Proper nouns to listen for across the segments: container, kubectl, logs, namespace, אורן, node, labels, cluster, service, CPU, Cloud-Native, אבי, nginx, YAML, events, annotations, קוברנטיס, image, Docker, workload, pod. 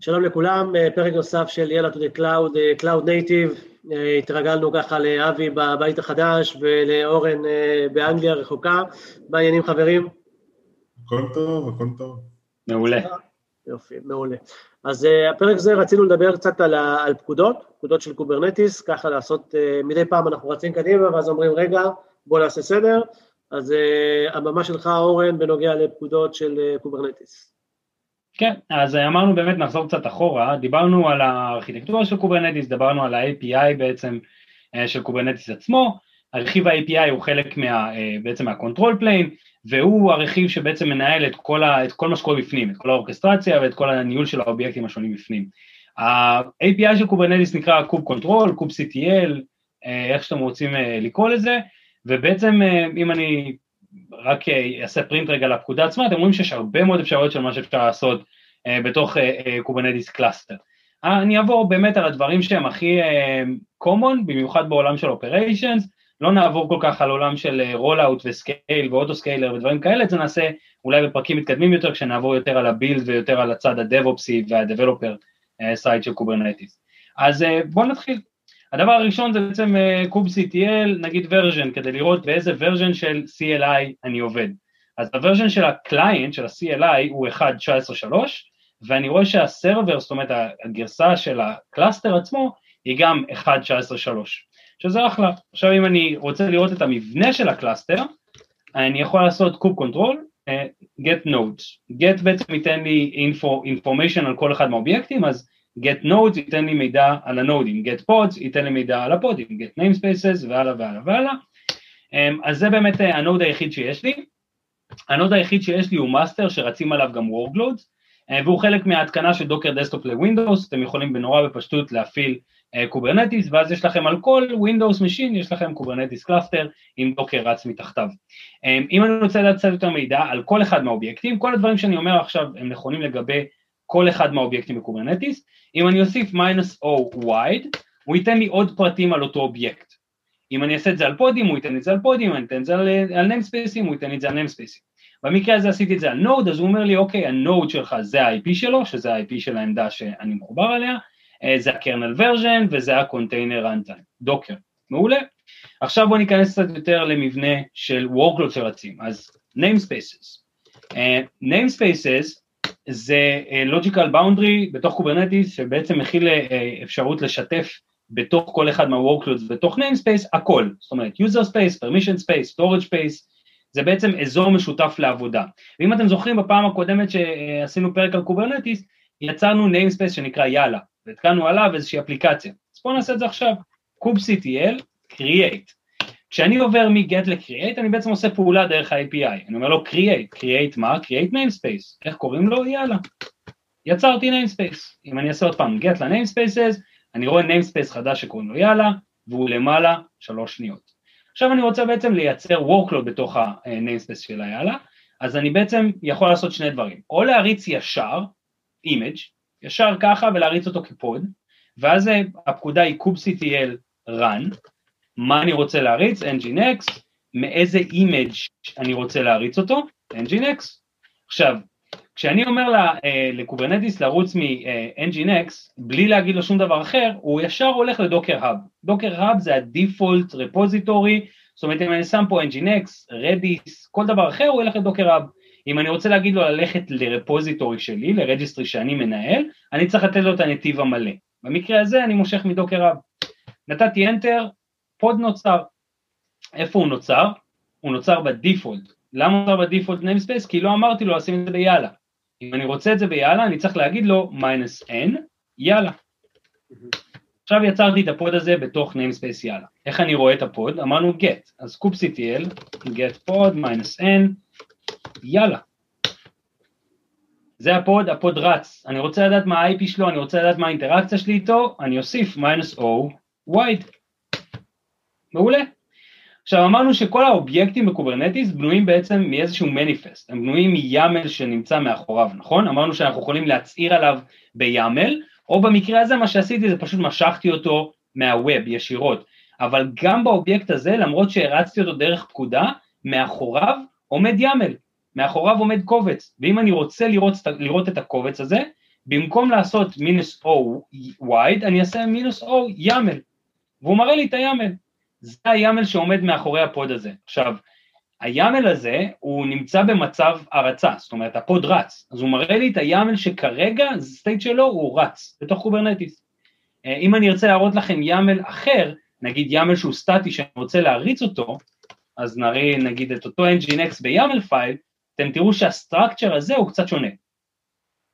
שלום לכולם, פרק נוסף של יאללה טו דה קלאוד, קלאוד נייטיב. התרגלנו ככה לאבי בבית החדש ולאורן באנגליה הרחוקה. מה העניינים חברים? הכל טוב, הכל טוב. מעולה. יופי, מעולה. אז הפרק הזה רצינו לדבר קצת על פקודות, פקודות של קוברנטיס, ככה לעשות, מדי פעם אנחנו רצים קדימה ואז אומרים רגע, בוא נעשה סדר. אז הממה שלך אורן בנוגע לפקודות של קוברנטיס. כן, אז אמרנו באמת נחזור קצת אחורה, דיברנו על הארכיטקטורה של קוברנטיס, דיברנו על ה-API בעצם של קוברנטיס עצמו, הרכיב ה-API הוא חלק בעצם מה-control plane, והוא הרכיב שבעצם מנהל את כל מה שקורה בפנים, את כל האורכסטרציה ואת כל הניהול של האובייקטים השונים בפנים. ה-API של קוברנטיס נקרא kubectl, kubectl, איך שאתם רוצים לקרוא לזה, ובעצם אם אני רק אעשה פרינט רגע לפקודה עצמה, אתם רואים שיש הרבה מאוד אפשרויות של מה שאפשר לעשות בתוך קוברנטיס קלאסטר. אני אעבור באמת על הדברים שהם הכי common, במיוחד בעולם של operations, לא נעבור כל כך על עולם של rollout וסקייל ואוטוסקיילר ודברים כאלה, את זה נעשה אולי בפרקים מתקדמים יותר, כשנעבור יותר על הבילד ויותר על הצד הדב-אופסי והדבלופר סייד של קוברנטיס. אז בואו נתחיל. הדבר הראשון זה בעצם kubectl, נגיד version, כדי לראות באיזה version של CLI אני עובד. אז הversion של הקליינט, של ה-CLI, הוא 1.19.3, ואני רואה שהסרבר, זאת אומרת הגרסה של הקלאסטר עצמו, היא גם 1.19.3, שזה אחלה. עכשיו אם אני רוצה לראות את המבנה של הקלאסטר, אני יכול לעשות kubectl, get nodes. get בעצם ייתן לי information על כל אחד מהאובייקטים, אז get nodes ייתן לי מידע על הנודים, get pods ייתן לי מידע על הפודים, get namespaces והלאה והלאה והלאה. אז זה באמת הנוד היחיד שיש לי. הנוד היחיד שיש לי הוא מאסטר שרצים עליו גם workloads, והוא חלק מההתקנה של דוקר דסקטופ לווינדוס, אתם יכולים בנורא בפשטות להפעיל קוברנטיס, ואז יש לכם על כל Windows Machine, יש לכם קוברנטיס קלאסטר עם דוקר רץ מתחתיו. אם אני רוצה לצאת יותר מידע על כל אחד מהאובייקטים, כל הדברים שאני אומר עכשיו הם נכונים לגבי כל אחד מהאובייקטים בקוברנטיס, אם אני אוסיף -o wide, הוא ייתן לי עוד פרטים על אותו אובייקט. אם אני אעשה את זה על פודים, הוא ייתן את זה על פודים, אני אתן את זה על namespaces, הוא ייתן את זה על namespaces. במקרה הזה עשיתי את זה על node, אז הוא אומר לי, אוקיי, הנוד שלך זה ה-IP שלו, שזה ה-IP של העמדה שאני מחובר עליה, זה ה-kernel version, וזה ה-container runtime, docker, מעולה. עכשיו בואו ניכנס קצת יותר למבנה של workload שרצים, אז namespaces. namespaces, זה logical boundary בתוך קוברנטיס, שבעצם מכיל אפשרות לשתף בתוך כל אחד מה-workloads, בתוך namespace, הכל. זאת אומרת, user space, permission space, storage space, זה בעצם אזור משותף לעבודה. ואם אתם זוכרים, בפעם הקודמת שעשינו פרק על קוברנטיס, יצרנו namespace שנקרא יאללה, והתקנו עליו איזושהי אפליקציה. אז בואו נעשה את זה עכשיו. kubectl, create. כשאני עובר מ-get ל-create, אני בעצם עושה פעולה דרך ה-API, אני אומר לו create, create מה? create namespace, איך קוראים לו? יאללה, יצרתי namespace, אם אני אעשה עוד פעם get ל-namespaces, אני רואה namespace חדש שקוראים לו יאללה, והוא למעלה 3 שניות. עכשיו אני רוצה בעצם לייצר workload בתוך ה-namespace של היאללה, אז אני בעצם יכול לעשות שני דברים, או להריץ ישר, image, ישר ככה ולהריץ אותו כפוד, ואז הפקודה היא kubectl run, מה אני רוצה להריץ, nginx, מאיזה image אני רוצה להריץ אותו, nginx. עכשיו, כשאני אומר לקוברנטיס לרוץ מ-nginx, בלי להגיד לו שום דבר אחר, הוא ישר הולך לדוקר hub. דוקר hub זה ה-default repository, זאת אומרת, אם אני שם פה nginx, redis, כל דבר אחר, הוא ילך לדוקר hub. אם אני רוצה להגיד לו ללכת לרפוזיטורי שלי, לרג'יסטרי שאני מנהל, אני צריך לתת לו את הנתיב המלא. במקרה הזה אני מושך מדוקר hub. נתתי enter, פוד נוצר, איפה הוא נוצר? הוא נוצר בדיפולט, למה נוצר בדיפולט namespace? כי לא אמרתי לו לשים את זה ביאללה, אם אני רוצה את זה ביאללה, אני צריך להגיד לו minus n, יאללה, עכשיו יצרתי את הפוד הזה בתוך namespace יאללה. איך אני רואה את הפוד? אמרנו get, אז kubectl, get pod, -n, יאללה. זה הפוד, הפוד רץ. אני רוצה לדעת מה ה-IP שלו, אני רוצה לדעת מה האינטראקציה שלי איתו, אני אוסיף -o, wide. מעולה. עכשיו אמרנו שכל האובייקטים בקוברנטיס בנויים בעצם מאיזשהו מניפסט, הם בנויים מ-YAML שנמצא מאחוריו, נכון? אמרנו שאנחנו יכולים להצעיר עליו ב-YAML, או במקרה הזה מה שעשיתי זה פשוט משכתי אותו מהווב ישירות, אבל גם באובייקט הזה למרות שהרצתי אותו דרך פקודה, מאחוריו עומד YAML, מאחוריו עומד קובץ, ואם אני רוצה לראות את הקובץ הזה, במקום לעשות -o wide, אני אעשה -o YAML, והוא מראה לי את ה-YAML, זה ה-YAML שעומד מאחורי הפוד הזה. עכשיו, ה-YAML הזה הוא נמצא במצב הרצה, זאת אומרת הפוד רץ, אז הוא מראה לי את ה-YAML שכרגע, הסטייט שלו הוא רץ, בתוך קוברנטיס. אם אני ארצה להראות לכם YAML אחר, נגיד YAML שהוא סטטי שאני רוצה להריץ אותו, אז נגיד את אותו nginx ב-YAML פייל, אתם תראו שהסטרקצ'ר הזה הוא קצת שונה,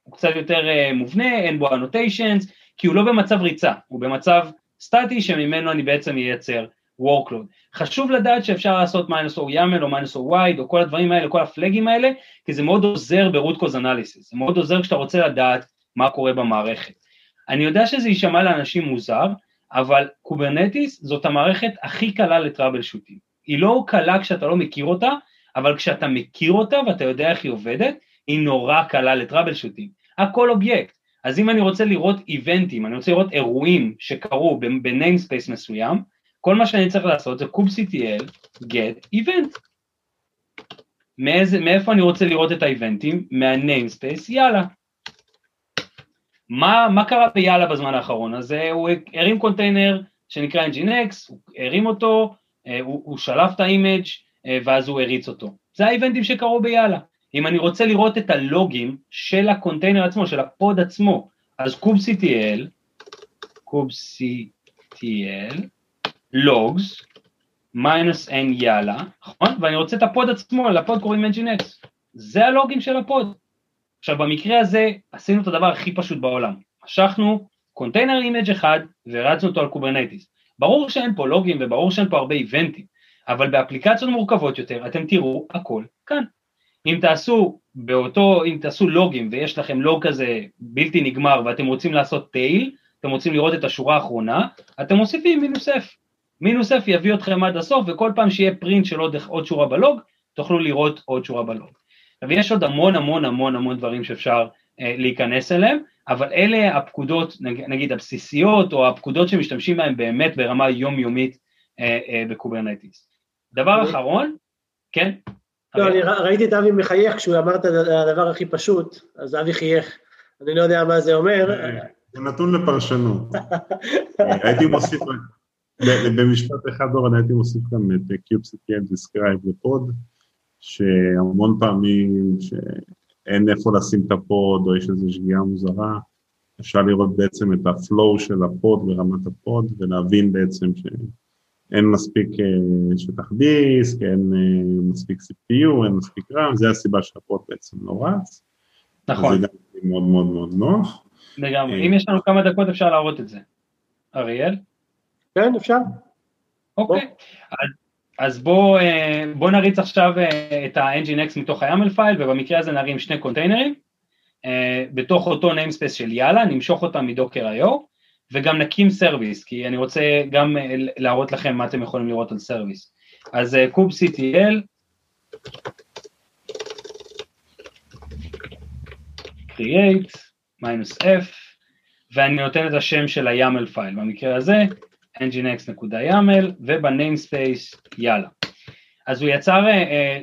הוא קצת יותר מובנה, אין בו annotations, כי הוא לא במצב ריצה, הוא במצב סטטי שממנו אני בעצם ייצר workload. חשוב לדעת שאפשר לעשות -o YAML או -o wide או כל הדברים האלה, כל הפלגים האלה, כי זה מאוד עוזר ב-root cause analysis, זה מאוד עוזר כשאתה רוצה לדעת מה קורה במערכת. אני יודע שזה יישמע לאנשים מוזר, אבל קוברנטיס זאת המערכת הכי קלה לטראבל שוטים. היא לא קלה כשאתה לא מכיר אותה, אבל כשאתה מכיר אותה ואתה יודע איך היא עובדת, היא נורא קלה לטראבל שוטים. הכל אובייקט. אז אם אני רוצה לראות איבנטים, אני רוצה לראות אירועים שקרו בניימספייס מסוים, כל מה שאני צריך לעשות זה kubectl get event. מאיפה אני רוצה לראות את האיבנטים? מהניימספייס יאללה. מה קרה ביאללה בזמן האחרון? אז הוא הרים קונטיינר שנקרא nginx, הוא הרים אותו, הוא שלף את האימג' ואז הוא הריץ אותו. זה האיבנטים שקרו ביאללה. אם אני רוצה לראות את הלוגים של הקונטיינר עצמו, של הפוד עצמו, אז kubectl logs, -n יאללה, נכון? ואני רוצה את הפוד עצמו, לפוד קוראים nginx, זה הלוגים של הפוד. עכשיו במקרה הזה, עשינו את הדבר הכי פשוט בעולם, משכנו קונטיינר אימג' אחד, ורצנו אותו על קוברנטיס. ברור שאין פה לוגים, וברור שאין פה הרבה איבנטים, אבל באפליקציות מורכבות יותר, אתם תראו הכל כאן. אם תעשו לוגים, ויש לכם לוג כזה בלתי נגמר, ואתם רוצים לעשות tail, אתם רוצים לראות את השורה האחרונה, אתם מוסיפים מינוס F יביא אתכם עד הסוף, וכל פעם שיהיה פרינט של עוד שורה בלוג, תוכלו לראות עוד שורה בלוג. ויש עוד המון דברים שאפשר להיכנס אליהם, אבל אלה הפקודות, נגיד הבסיסיות, או הפקודות שמשתמשים בהם באמת ברמה יומיומית בקוברנטיס. דבר אחרון, כן? לא, אני ראיתי את אבי מחייך, כשהוא אמר את הדבר הכי פשוט, אז אבי חייך, אני לא יודע מה זה אומר. זה נתון לפרשנות. הייתי מוסיף רק, במשפט אחד אורן, הייתי מוסיף גם את kubectl describe לפוד, שהמון פעמים שאין איפה לשים את הפוד, או יש איזו שגיאה מוזרה, אפשר לראות בעצם את הפלואו של הפוד ורמת הפוד, ולהבין בעצם שאין מספיק שתחדיס, כי אין מספיק CPU, אין מספיק RAM, זה הסיבה שהפוד בעצם לא רץ. נכון. זה גם מאוד נוח. לגמרי, אם יש לנו כמה דקות אפשר להראות את זה. אריאל? כן, אפשר. אוקיי, אז בואו נריץ עכשיו את ה-nginx מתוך ה-YAML פייל, ובמקרה הזה נרים שני קונטיינרים, בתוך אותו namespace של יאללה, נמשוך אותם מדוקר.io, וגם נקים סרוויס, כי אני רוצה גם להראות לכם מה אתם יכולים לראות על סרוויס. אז kubectl, create, -f, ואני נותן את השם של ה-YAML פייל, במקרה הזה, nginx.yaml, ובניימספייס יאללה. אז הוא יצר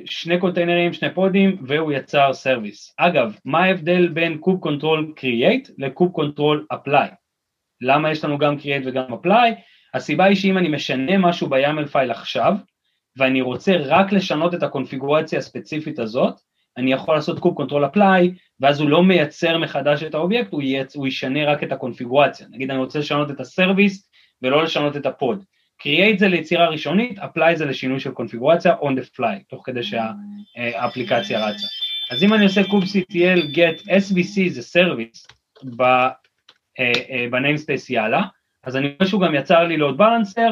שני קונטיינרים, שני פודים, והוא יצר סרוויס. אגב, מה ההבדל בין קוב קונטרול create לקוב קונטרול apply? למה יש לנו גם create וגם apply? הסיבה היא שאם אני משנה משהו ב-YAML פייל עכשיו, ואני רוצה רק לשנות את הקונפיגורציה הספציפית הזאת, אני יכול לעשות קוב קונטרול apply, ואז הוא לא מייצר מחדש את האובייקט, הוא ישנה רק את הקונפיגורציה. נגיד, אני רוצה לשנות את הסרוויס, ולא לשנות את הפוד. create זה ליצירה ראשונית, apply זה לשינוי של קונפיגורציה, on the fly, תוך כדי שהאפליקציה רצה. אז אם אני עושה kubectl get svc זה service, בניימספייס יאללה, אז אני חושב שהוא גם יצר לי load balancer,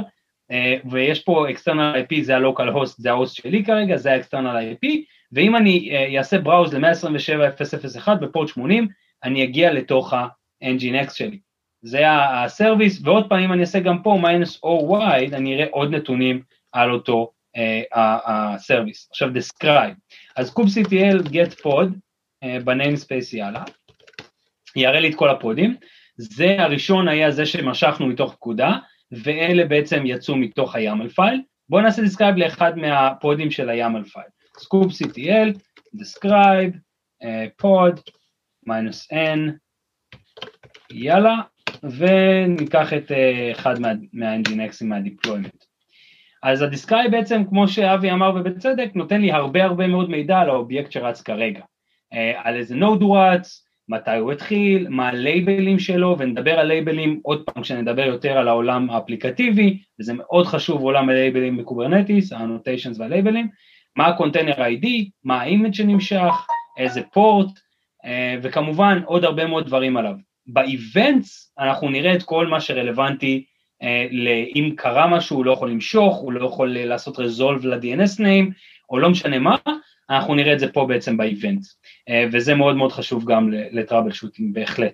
ויש פה external IP, זה ה-local host, זה ה-host שלי כרגע, זה ה-external IP, ואם אני אעשה browse ל-127.0.0.1 בפורט 80, אני אגיע לתוך ה-nginx שלי. זה ה-service, ועוד פעם, אם אני אעשה גם פה minus or wide, אני אראה עוד נתונים על אותו ה-service. עכשיו, describe. אז kubectl get pod, ב-namespace יאללה, יראה לי את כל הפודים, זה הראשון היה זה שמשכנו מתוך פקודה, ואלה בעצם יצאו מתוך ה-YAML פייל. בואו נעשה describe לאחד מהפודים של ה-YAML פייל. kubectl, describe, pod, minus n, יאללה, וניקח את אחד מה-nginx מה-deployment. אז ה-describe בעצם, כמו שאבי אמר ובצדק, נותן לי הרבה הרבה מאוד מידע על האובייקט שרץ כרגע. על איזה node הוא רץ, מתי הוא התחיל, מה הלייבלים שלו, ונדבר על לייבלים עוד פעם כשנדבר יותר על העולם האפליקטיבי, וזה מאוד חשוב עולם הלייבלים בקוברנטיס, האנוטיישנס והלייבלים, מה הקונטיינר ID, מה האימג' שנמשך, איזה פורט, וכמובן עוד הרבה מאוד דברים עליו. באיבנטס אנחנו נראה את כל מה שרלוונטי, אם קרה משהו הוא לא יכול למשוך, הוא לא יכול לעשות resolve ל-DNS name, או לא משנה מה, אנחנו נראה את זה פה בעצם באיבנטס. וזה מאוד מאוד חשוב גם לטראבל שוטינג בהחלט.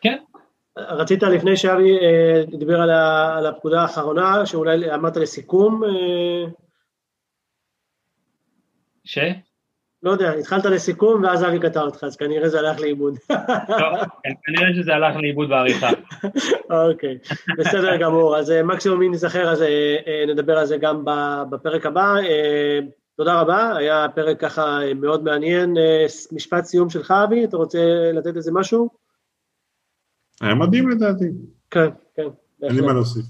כן? רצית לפני שאבי דיבר על הפקודה האחרונה, שאולי אמרת לסיכום? ש? לא יודע, התחלת לסיכום ואז אבי קטע אותך, אז כנראה זה הלך לאיבוד. לא, כנראה שזה הלך לאיבוד בעריכה. אוקיי, בסדר גמור, אז מקסימום אם נזכר, אז נדבר על זה גם בפרק הבא. תודה רבה, היה פרק ככה מאוד מעניין. משפט סיום שלך, אבי, אתה רוצה לתת איזה משהו? היה מדהים לדעתי. כן, כן. אין לי מה להוסיף.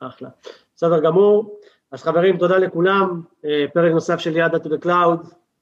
אחלה. בסדר גמור. אז חברים, תודה לכולם. פרק נוסף של יד דאטה בקלאוד.